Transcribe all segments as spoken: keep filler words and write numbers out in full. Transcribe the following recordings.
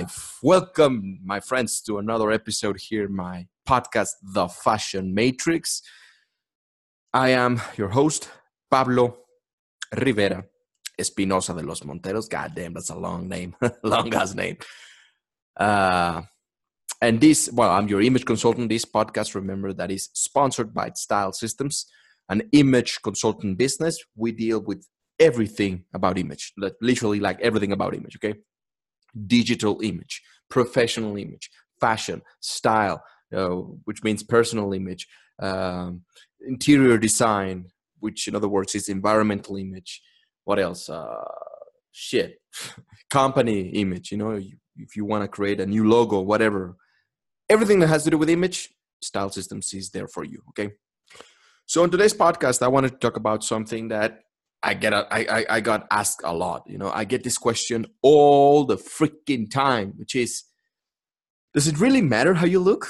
live. Welcome, my friends, to another episode here, my podcast, The Fashion Matrix. I am your host, Pablo Rivera Espinosa de los Monteros. Goddamn, that's a long name, long-ass name. Uh, and this, well, I'm your image consultant. This podcast, remember, that is sponsored by Style Systems, an image consultant business. We deal with everything about image, literally like everything about image, okay? Digital image, professional image, fashion, style, uh, which means personal image, um, interior design, which in other words is environmental image. What else? Uh, shit. Company image, you know, if you want to create a new logo, whatever. Everything that has to do with image, Style Systems is there for you, okay? So in today's podcast, I wanted to talk about something that I get a, I, I, I got asked a lot. You know, I get this question all the freaking time, which is, does it really matter how you look?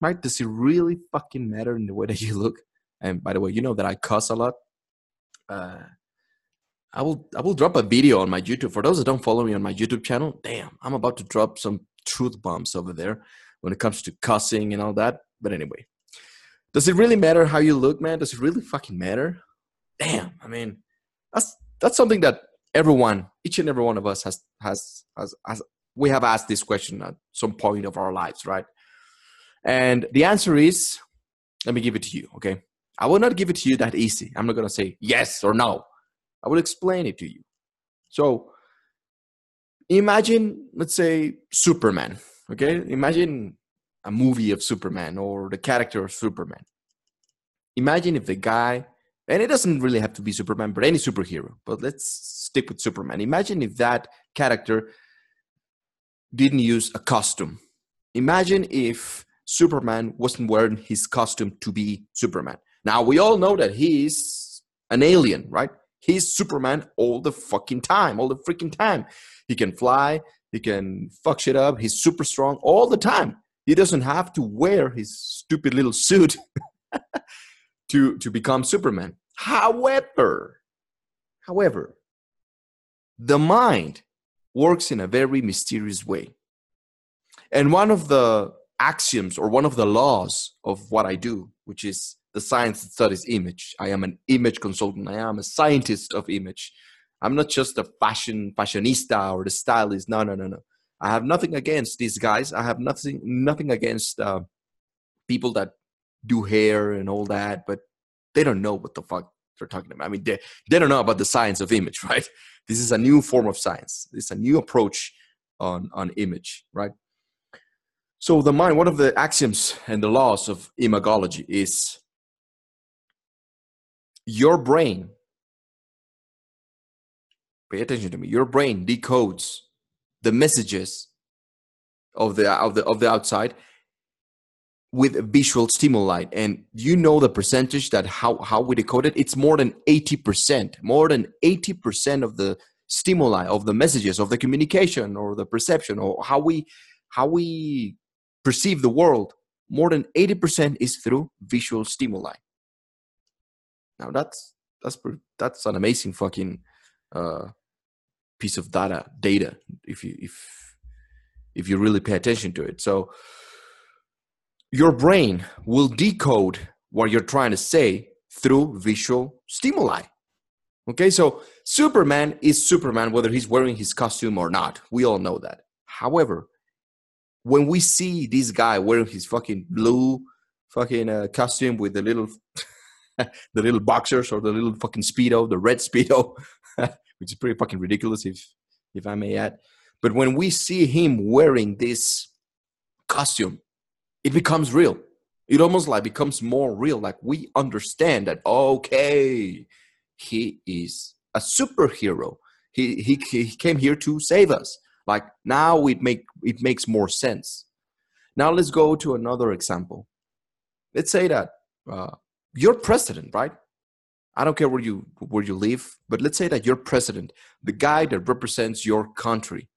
Right? Does it really fucking matter in the way that you look? And by the way, you know that I cuss a lot. Uh, I will I will drop a video on my YouTube. For those that don't follow me on my YouTube channel, damn, I'm about to drop some truth bombs over there when it comes to cussing and all that. But anyway, does it really matter how you look, man? Does it really fucking matter? Damn, I mean, that's that's something that everyone, each and every one of us has has has, has we have asked this question at some point of our lives, right? And the answer is, let me give it to you, okay? I will not give it to you that easy. I'm not going to say yes or no. I will explain it to you. So imagine, let's say, Superman, okay? Imagine a movie of Superman or the character of Superman. Imagine if the guy, and it doesn't really have to be Superman, but any superhero, but let's stick with Superman. Imagine if that character didn't use a costume. Imagine if Superman wasn't wearing his costume to be Superman. Now, we all know that he is an alien, right? He's Superman all the fucking time, all the freaking time. He can fly, he can fuck shit up, he's super strong all the time. He doesn't have to wear his stupid little suit to, to become Superman. However, however, the mind works in a very mysterious way. And one of the axioms or one of the laws of what I do, which is the science that studies image. I am an image consultant. I am a scientist of image. I'm not just a fashion fashionista or the stylist. No, no, no, no. I have nothing against these guys. I have nothing, nothing against uh, people that do hair and all that, but they don't know what the fuck they're talking about. I mean, they, they don't know about the science of image, right? This is a new form of science. It's a new approach on, on image, right? So the mind, one of the axioms and the laws of imagology is your brain, pay attention to me, your brain decodes the messages of the, of the, of the outside with visual stimuli. And you know the percentage that how, how we decode it, it's more than eighty percent, more than eighty percent of the stimuli, of the messages, of the communication or the perception or how we, how we perceive the world, more than eighty percent is through visual stimuli. Now that's that's that's an amazing fucking uh, piece of data. Data, if you if if you really pay attention to it. So your brain will decode what you're trying to say through visual stimuli. Okay, so Superman is Superman, whether he's wearing his costume or not. We all know that. However, when we see this guy wearing his fucking blue fucking uh, costume with the little. the little boxers or the little fucking Speedo, the red Speedo, which is pretty fucking ridiculous if if I may add. But when we see him wearing this costume, it becomes real. It almost like becomes more real. Like we understand that, okay, he is a superhero. He he, he came here to save us. Like now it make it makes more sense. Now let's go to another example. Let's say that uh, you're president, right? I don't care where you where you live, but let's say that you're president, the guy that represents your country.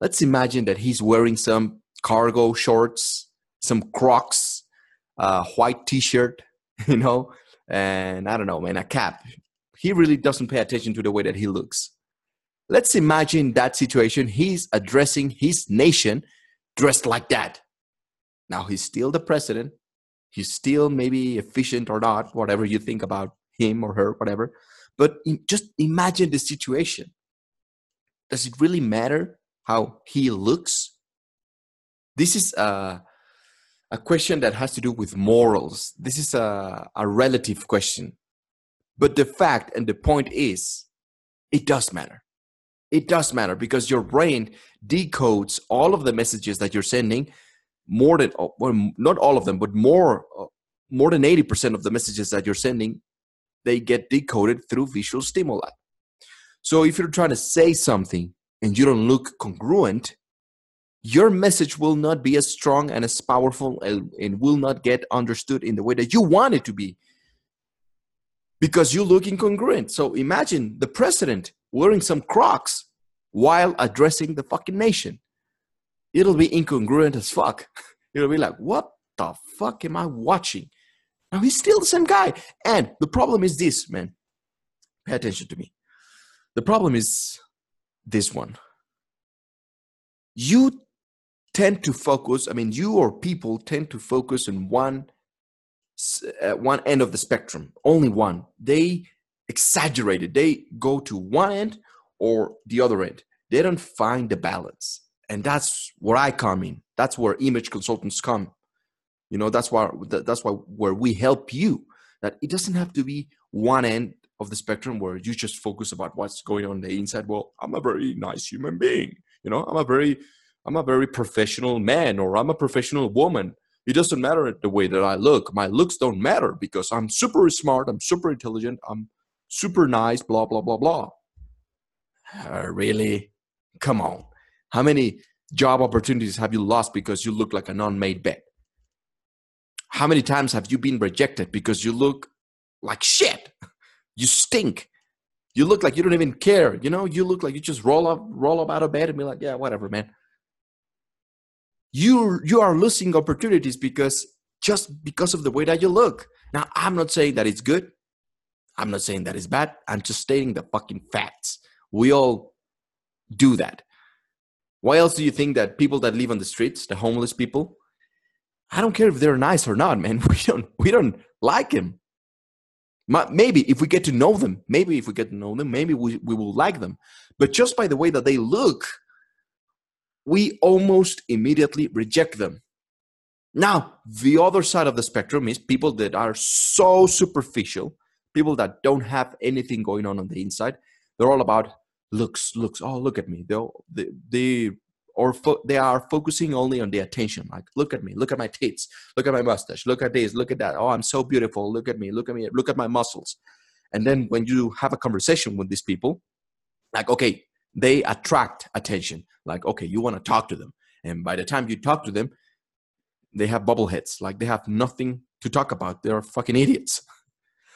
Let's imagine that he's wearing some cargo shorts, some Crocs, a white t-shirt, you know, and I don't know, man, a cap. He really doesn't pay attention to the way that he looks. Let's imagine that situation. He's addressing his nation dressed like that. Now, he's still the president. He's still maybe efficient or not, whatever you think about him or her, whatever. But just imagine the situation. Does it really matter how he looks? This is a, a question that has to do with morals. This is a, a relative question. But the fact and the point is, it does matter. It does matter because your brain decodes all of the messages that you're sending, more than, well, not all of them, but more, more than eighty percent of the messages that you're sending, they get decoded through visual stimuli. So if you're trying to say something and you don't look congruent, your message will not be as strong and as powerful and, and will not get understood in the way that you want it to be because you look incongruent. So imagine the president wearing some Crocs while addressing the fucking nation. It'll be incongruent as fuck. It'll be like, what the fuck am I watching? Now he's still the same guy. And the problem is this, man. Pay attention to me. The problem is this one. You tend to focus, I mean, you or people tend to focus on one, uh, one end of the spectrum, only one. They exaggerate it. They go to one end or the other end. They don't find the balance. And that's where I come in. That's where image consultants come. You know, that's why, that's why where we help you, that it doesn't have to be one end of the spectrum where you just focus about what's going on the inside. Well, I'm a very nice human being. You know, I'm a very, I'm a very professional man, or I'm a professional woman. It doesn't matter the way that I look. My looks don't matter because I'm super smart. I'm super intelligent. I'm super nice, blah, blah, blah, blah. Uh, really? Come on. How many job opportunities have you lost because you look like an unmade bed? How many times have you been rejected because you look like shit? You stink. You look like you don't even care. You know, you look like you just roll up, roll up out of bed and be like, yeah, whatever, man. You, you are losing opportunities because just because of the way that you look. Now, I'm not saying that it's good. I'm not saying that it's bad. I'm just stating the fucking facts. We all do that. Why else do you think that people that live on the streets, the homeless people, I don't care if they're nice or not, man. We don't, we don't like them. Maybe if we get to know them, maybe if we get to know them, maybe we, we will like them. But just by the way that they look, we almost immediately reject them. Now, the other side of the spectrum is people that are so superficial, people that don't have anything going on on the inside. They're all about looks, looks. Oh, look at me. They're, they, they, Or fo they are focusing only on the attention. Like, look at me, look at my tits, look at my mustache, look at this, look at that. Oh, I'm so beautiful. Look at me, look at me, look at my muscles. And then when you have a conversation with these people, like, okay, they attract attention. Like, okay, you want to talk to them. And by the time you talk to them, they have bobbleheads. Like, they have nothing to talk about. They're fucking idiots.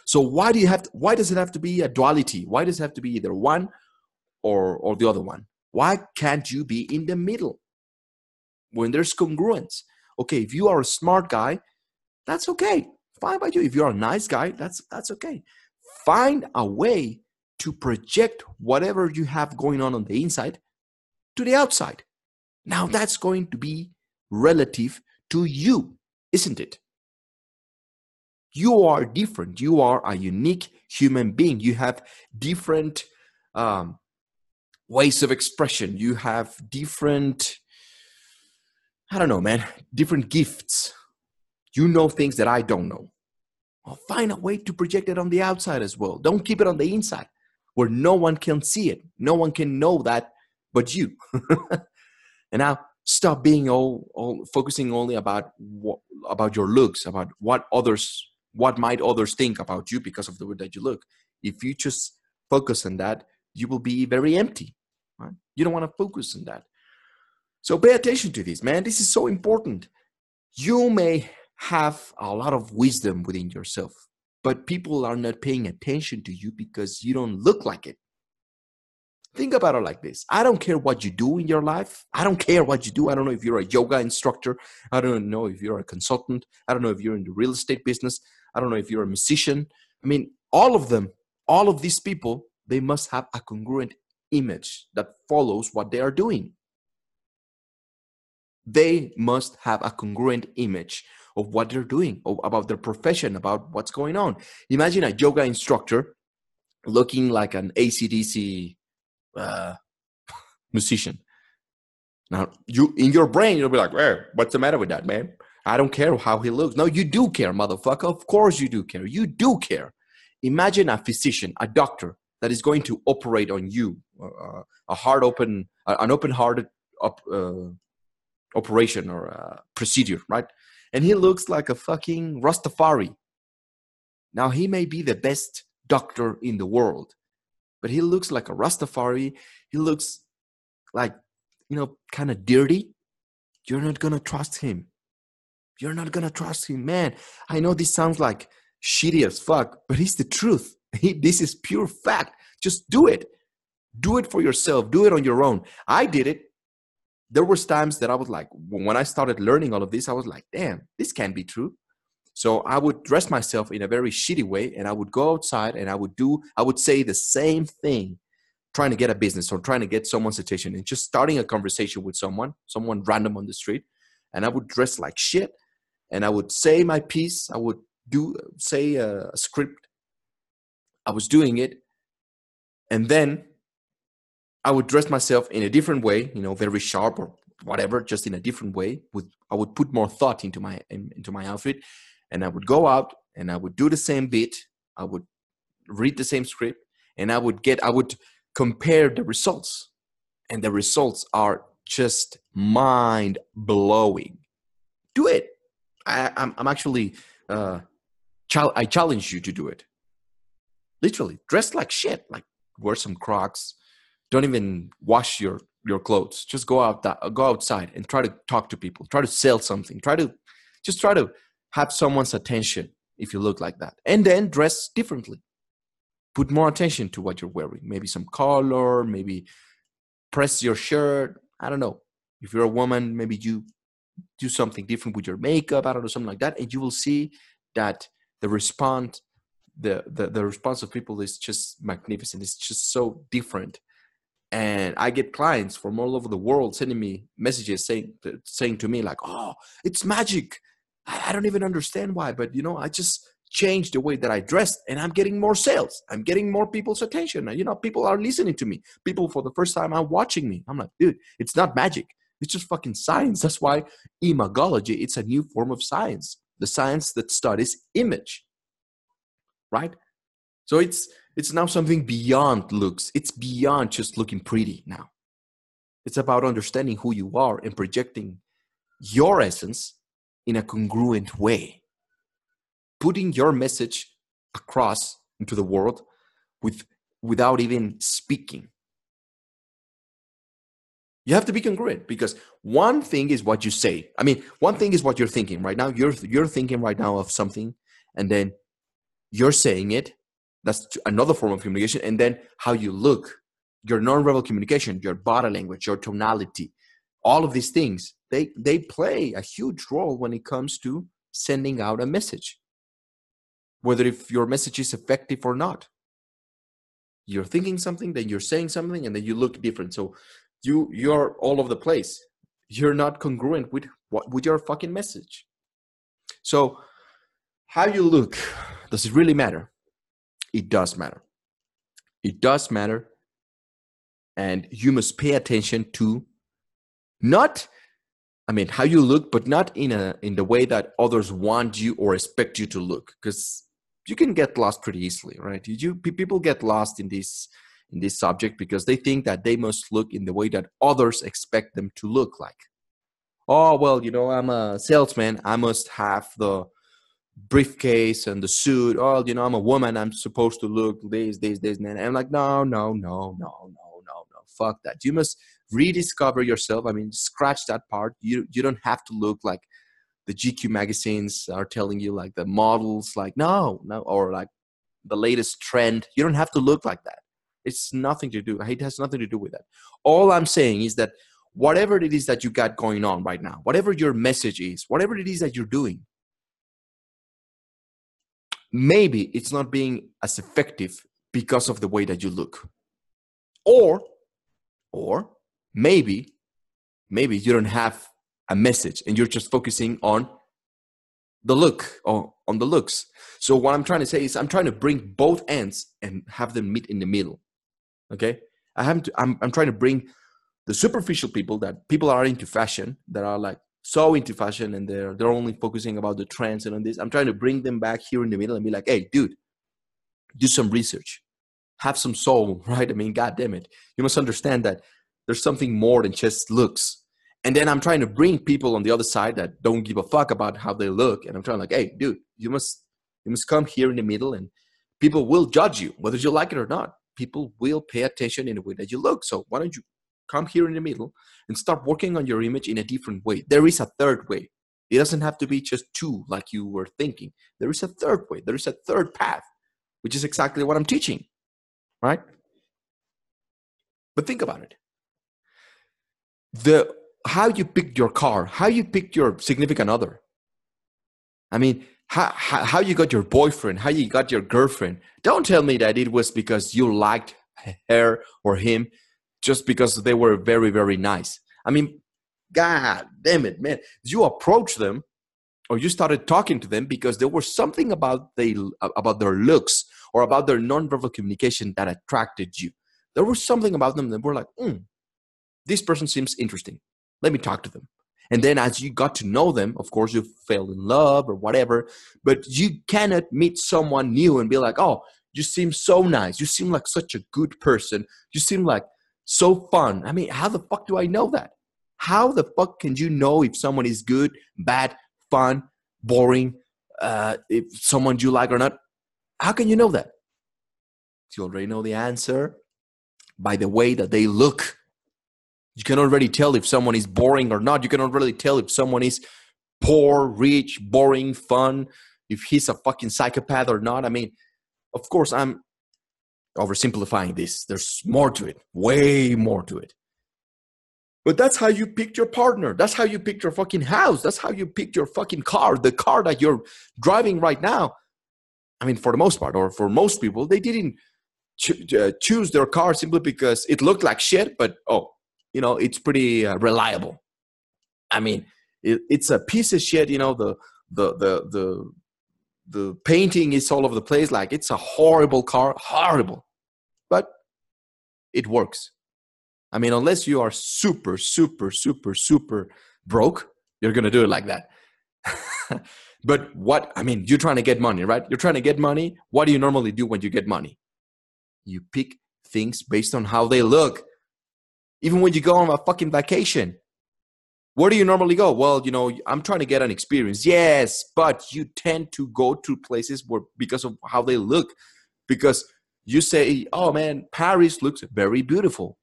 So why do you have to, why does it have to be a duality? Why does it have to be either one or, or the other one? Why can't you be in the middle when there's congruence? Okay, if you are a smart guy, that's okay. Fine by you. If you're a nice guy, that's, that's okay. Find a way to project whatever you have going on on the inside to the outside. Now that's going to be relative to you, isn't it? You are different. You are a unique human being. You have different... Um, ways of expression. You have different, I don't know, man, different gifts. You know things that I don't know. I'll find a way to project it on the outside as well. Don't keep it on the inside where no one can see it. No one can know that but you. And now stop being all, all focusing only about, what, about your looks, about what others, what might others think about you because of the way that you look. If you just focus on that, you will be very empty. Right? You don't want to focus on that. So pay attention to this, man. This is so important. You may have a lot of wisdom within yourself, but people are not paying attention to you because you don't look like it. Think about it like this. I don't care what you do in your life. I don't care what you do. I don't know if you're a yoga instructor. I don't know if you're a consultant. I don't know if you're in the real estate business. I don't know if you're a musician. I mean, all of them, all of these people, they must have a congruent image that follows what they are doing. They must have a congruent image of what they're doing, of, about their profession, about what's going on. Imagine a yoga instructor looking like an A C D C uh, musician. Now, you in your brain, you'll be like, hey, what's the matter with that, man? I don't care how he looks. No, you do care, motherfucker. Of course you do care. You do care. Imagine a physician, a doctor that is going to operate on you, uh, a heart open, uh, an open-hearted op, uh, operation or uh, procedure, right? And he looks like a fucking Rastafari. Now, he may be the best doctor in the world, but he looks like a Rastafari. He looks like, you know, kind of dirty. You're not going to trust him. You're not going to trust him, man. I know this sounds like shitty as fuck, but it's the truth. He, this is pure fact. Just do it. Do it for yourself. Do it on your own. I did it. There was times that I was like, when I started learning all of this, I was like, damn, this can't be true. So I would dress myself in a very shitty way, and I would go outside and I would do, I would say the same thing, trying to get a business or trying to get someone's attention and just starting a conversation with someone, someone random on the street. And I would dress like shit, and I would say my piece. I would do, say a script. I was doing it. And then I would dress myself in a different way, you know, very sharp or whatever, just in a different way. With I would put more thought into my in, into my outfit, and I would go out and I would do the same bit. I would read the same script, and I would get I would compare the results, and the results are just mind blowing. Do it. I, I'm I'm actually uh, chal- I challenge you to do it. Literally, dress like shit. Like wear some Crocs. Don't even wash your, your clothes. Just go out that, go outside and try to talk to people. Try to sell something. Try to just try to have someone's attention if you look like that. And then dress differently. Put more attention to what you're wearing. Maybe some color, maybe press your shirt. I don't know. If you're a woman, maybe you do something different with your makeup. I don't know, something like that. And you will see that the response, the, the, the response of people is just magnificent. It's just so different. And I get clients from all over the world sending me messages saying saying to me like, oh, it's magic. I, I don't even understand why. But, you know, I just changed the way that I dressed, and I'm getting more sales. I'm getting more people's attention. You know, people are listening to me. People for the first time are watching me. I'm like, dude, it's not magic. It's just fucking science. That's why imagology, it's a new form of science. The science that studies image, right? So it's it's now something beyond looks. It's beyond just looking pretty now. It's about understanding who you are and projecting your essence in a congruent way. Putting your message across into the world with, without even speaking. You have to be congruent, because one thing is what you say. I mean, one thing is what you're thinking right now. You're, you're thinking right now of something, and then you're saying it. That's another form of communication. And then how you look, your nonverbal communication, your body language, your tonality, all of these things, they, they play a huge role when it comes to sending out a message. Whether if your message is effective or not. You're thinking something, then you're saying something, and then you look different. So you, you're all over the place. You're not congruent with, what, with your fucking message. So how you look, does it really matter? It does matter. It does matter. And you must pay attention to not, I mean, how you look, but not in a in the way that others want you or expect you to look. Because you can get lost pretty easily, right? You people get lost in this in this subject because they think that they must look in the way that others expect them to look like. Oh, well, you know, I'm a salesman. I must have the briefcase and the suit. Oh, you know, I'm a woman. I'm supposed to look this, this, this, and I'm like, no, no, no, no, no, no, no. Fuck that. You must rediscover yourself. I mean, scratch that part. You you don't have to look like the G Q magazines are telling you, like the models, like no, no, or like the latest trend. You don't have to look like that. It's nothing to do. It has nothing to do with that. All I'm saying is that whatever it is that you got going on right now, whatever your message is, whatever it is that you're doing, maybe it's not being as effective because of the way that you look. Or Or maybe, maybe you don't have a message and you're just focusing on the look or on the looks. So what I'm trying to say is I'm trying to bring both ends and have them meet in the middle. Okay. I have to, I'm, I'm trying to bring the superficial people that people are into fashion, that are like so into fashion and they're, they're only focusing about the trends and on this. I'm trying to bring them back here in the middle and be like, hey, dude, do some research, have some soul, right? I mean, God damn it. You must understand that there's something more than just looks. And then I'm trying to bring people on the other side that don't give a fuck about how they look. And I'm trying to like, hey, dude, you must, you must come here in the middle and people will judge you, whether you like it or not. People will pay attention in the way that you look. So why don't you come here in the middle and start working on your image in a different way? There is a third way. It doesn't have to be just two like you were thinking. There is a third way. There is a third path, which is exactly what I'm teaching, right? But think about it. The how you picked your car, how you picked your significant other. I mean, how, how, how you got your boyfriend, how you got your girlfriend. Don't tell me that it was because you liked her or him just because they were very, very nice. I mean, God damn it, man. You approached them or you started talking to them because there was something about, they, about their looks or about their nonverbal communication that attracted you. There was something about them that were like, hmm, this person seems interesting. Let me talk to them. And then as you got to know them, of course, you fell in love or whatever, but you cannot meet someone new and be like, oh, you seem so nice. You seem like such a good person. You seem like so fun. I mean, how the fuck do I know that? How the fuck can you know if someone is good, bad, fun, boring, uh, if someone you like or not? How can you know that? You already know the answer by the way that they look. You can already tell if someone is boring or not. You can already tell if someone is poor, rich, boring, fun, if he's a fucking psychopath or not. I mean, of course, I'm oversimplifying this. There's more to it, way more to it. But that's how you picked your partner. That's how you picked your fucking house. That's how you picked your fucking car, the car that you're driving right now. I mean, for the most part, or for most people, they didn't cho uh, choose their car simply because it looked like shit, but oh, you know, it's pretty uh, reliable. I mean, it, it's a piece of shit. You know, the, the, the, the, the painting is all over the place. Like, it's a horrible car, horrible, but it works. I mean, unless you are super, super, super, super broke, you're going to do it like that. But what, I mean, you're trying to get money, right? You're trying to get money. What do you normally do when you get money? You pick things based on how they look. Even when you go on a fucking vacation, where do you normally go? Well, you know, I'm trying to get an experience. Yes, but you tend to go to places where because of how they look, because you say, oh man, Paris looks very beautiful.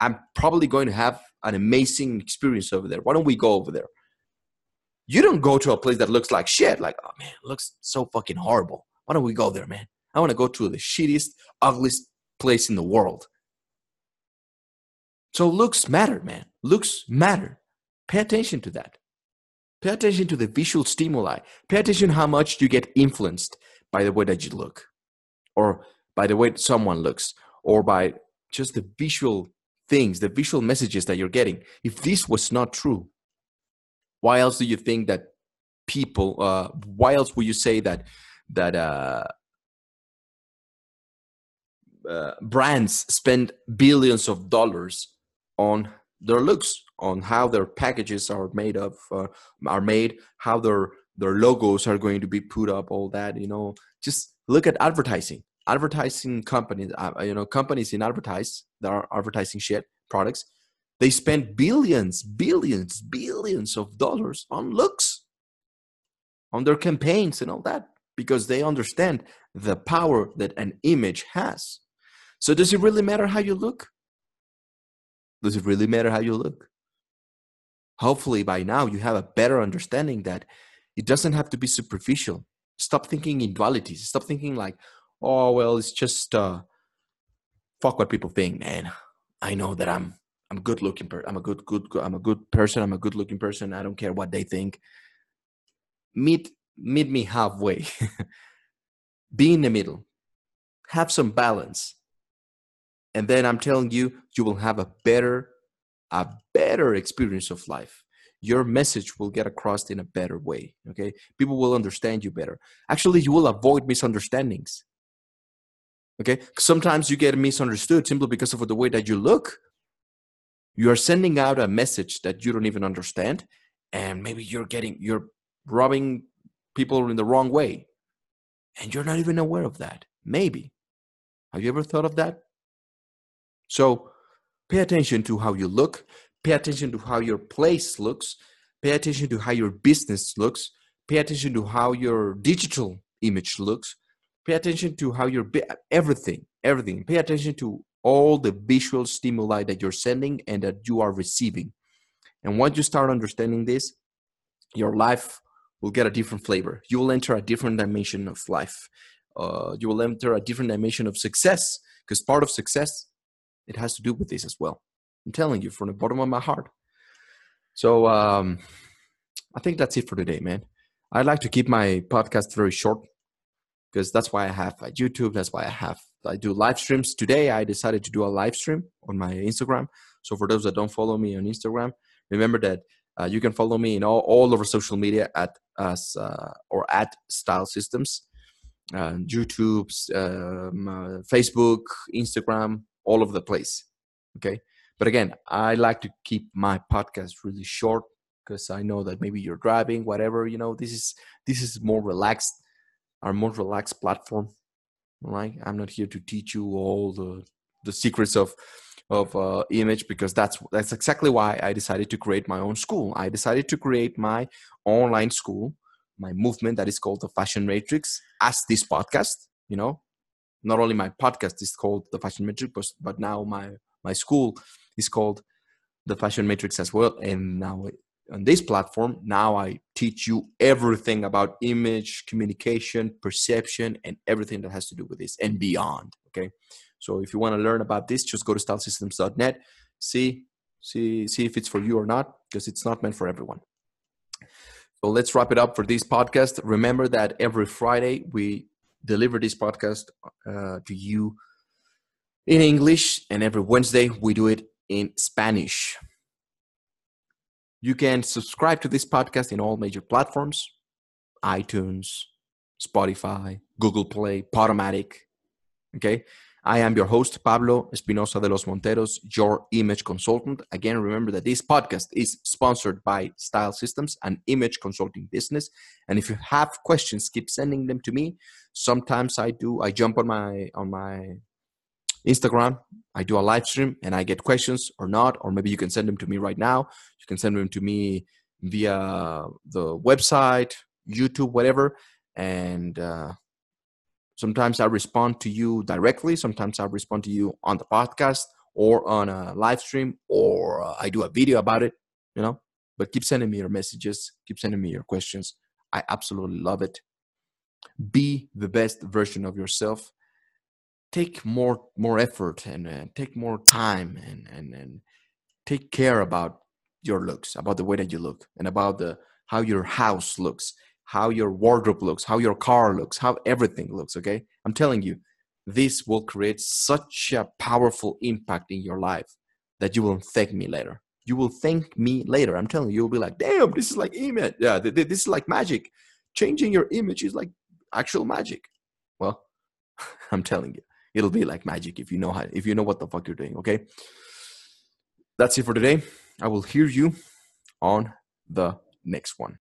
I'm probably going to have an amazing experience over there. Why don't we go over there? You don't go to a place that looks like shit. Like, oh man, it looks so fucking horrible. Why don't we go there, man? I want to go to the shittiest, ugliest place in the world. So looks matter, man. Looks matter. Pay attention to that. Pay attention to the visual stimuli. Pay attention how much you get influenced by the way that you look, or by the way someone looks, or by just the visual things, the visual messages that you're getting. If this was not true, why else do you think that people, uh, why else would you say that, that uh, uh, brands spend billions of dollars on their looks, on how their packages are made of, uh, are made, how their their logos are going to be put up, all that, you know? Just look at advertising. Advertising companies, uh, you know, companies in advertise, that are advertising shit, products. They spend billions, billions, billions of dollars on looks, on their campaigns and all that, because they understand the power that an image has. So does it really matter how you look? Does it really matter how you look? Hopefully by now you have a better understanding that it doesn't have to be superficial. Stop thinking in dualities. Stop thinking like, oh, well, it's just uh, fuck what people think, man. I know that I'm I'm good looking person. I'm a good good I'm a good person. I'm a good looking person. I don't care what they think. Meet meet me halfway. Be in the middle. Have some balance. And then I'm telling you, you will have a better, a better experience of life. Your message will get across in a better way, okay? People will understand you better. Actually, you will avoid misunderstandings, okay? Sometimes you get misunderstood simply because of the way that you look. You are sending out a message that you don't even understand, and maybe you're getting, you're rubbing people in the wrong way, and you're not even aware of that, maybe. Have you ever thought of that? So pay attention to how you look. Pay attention to how your place looks. Pay attention to how your business looks. Pay attention to how your digital image looks. Pay attention to how your, everything, everything. Pay attention to all the visual stimuli that you're sending and that you are receiving. And once you start understanding this, your life will get a different flavor. You will enter a different dimension of life. Uh, you will enter a different dimension of success, because part of success, it has to do with this as well. I'm telling you from the bottom of my heart. So um, I think that's it for today, man. I like to keep my podcast very short, because that's why I have a YouTube. That's why I have, I do live streams. Today, I decided to do a live stream on my Instagram. So for those that don't follow me on Instagram, remember that uh, you can follow me in all, all over social media at us uh, or at Style Systems, uh, YouTube, um, uh, Facebook, Instagram, all over the place. Okay. But again, I like to keep my podcast really short, because I know that maybe you're driving, whatever, you know, this is, this is more relaxed, our more relaxed platform, right? I'm not here to teach you all the, the secrets of, of uh, image, because that's, that's exactly why I decided to create my own school. I decided to create my online school, my movement that is called The Fashion Matrix, as this podcast, you know, not only my podcast is called The Fashion Matrix, but, but now my, my school is called The Fashion Matrix as well. And now on this platform, now I teach you everything about image, communication, perception, and everything that has to do with this and beyond. Okay. So if you want to learn about this, just go to style systems dot net. See, see, see if it's for you or not, because it's not meant for everyone. So let's wrap it up for this podcast. Remember that every Friday we deliver this podcast uh, to you in English, and every Wednesday we do it in Spanish. You can subscribe to this podcast in all major platforms, iTunes, Spotify, Google Play, Podomatic. Okay. I am your host, Pablo Espinosa de los Monteros, your image consultant. Again, remember that this podcast is sponsored by Style Systems, an image consulting business. And if you have questions, keep sending them to me. Sometimes I do, I jump on my, on my, Instagram, I do a live stream and I get questions or not, or maybe you can send them to me right now. You can send them to me via the website, YouTube, whatever. And uh, sometimes I respond to you directly. Sometimes I respond to you on the podcast or on a live stream, or uh, I do a video about it, you know, but keep sending me your messages. Keep sending me your questions. I absolutely love it. Be the best version of yourself. Take more more effort and uh, take more time and, and and take care about your looks, about the way that you look, and about the how your house looks, how your wardrobe looks, how your car looks, how everything looks, okay? I'm telling you, this will create such a powerful impact in your life that you will thank me later. You will thank me later. I'm telling you, you'll be like, damn, this is like image. Yeah, th th this is like magic. Changing your image is like actual magic. Well, I'm telling you. It'll be like magic if you know how, if you know what the fuck you're doing, okay? That's it for today. I will hear you on the next one.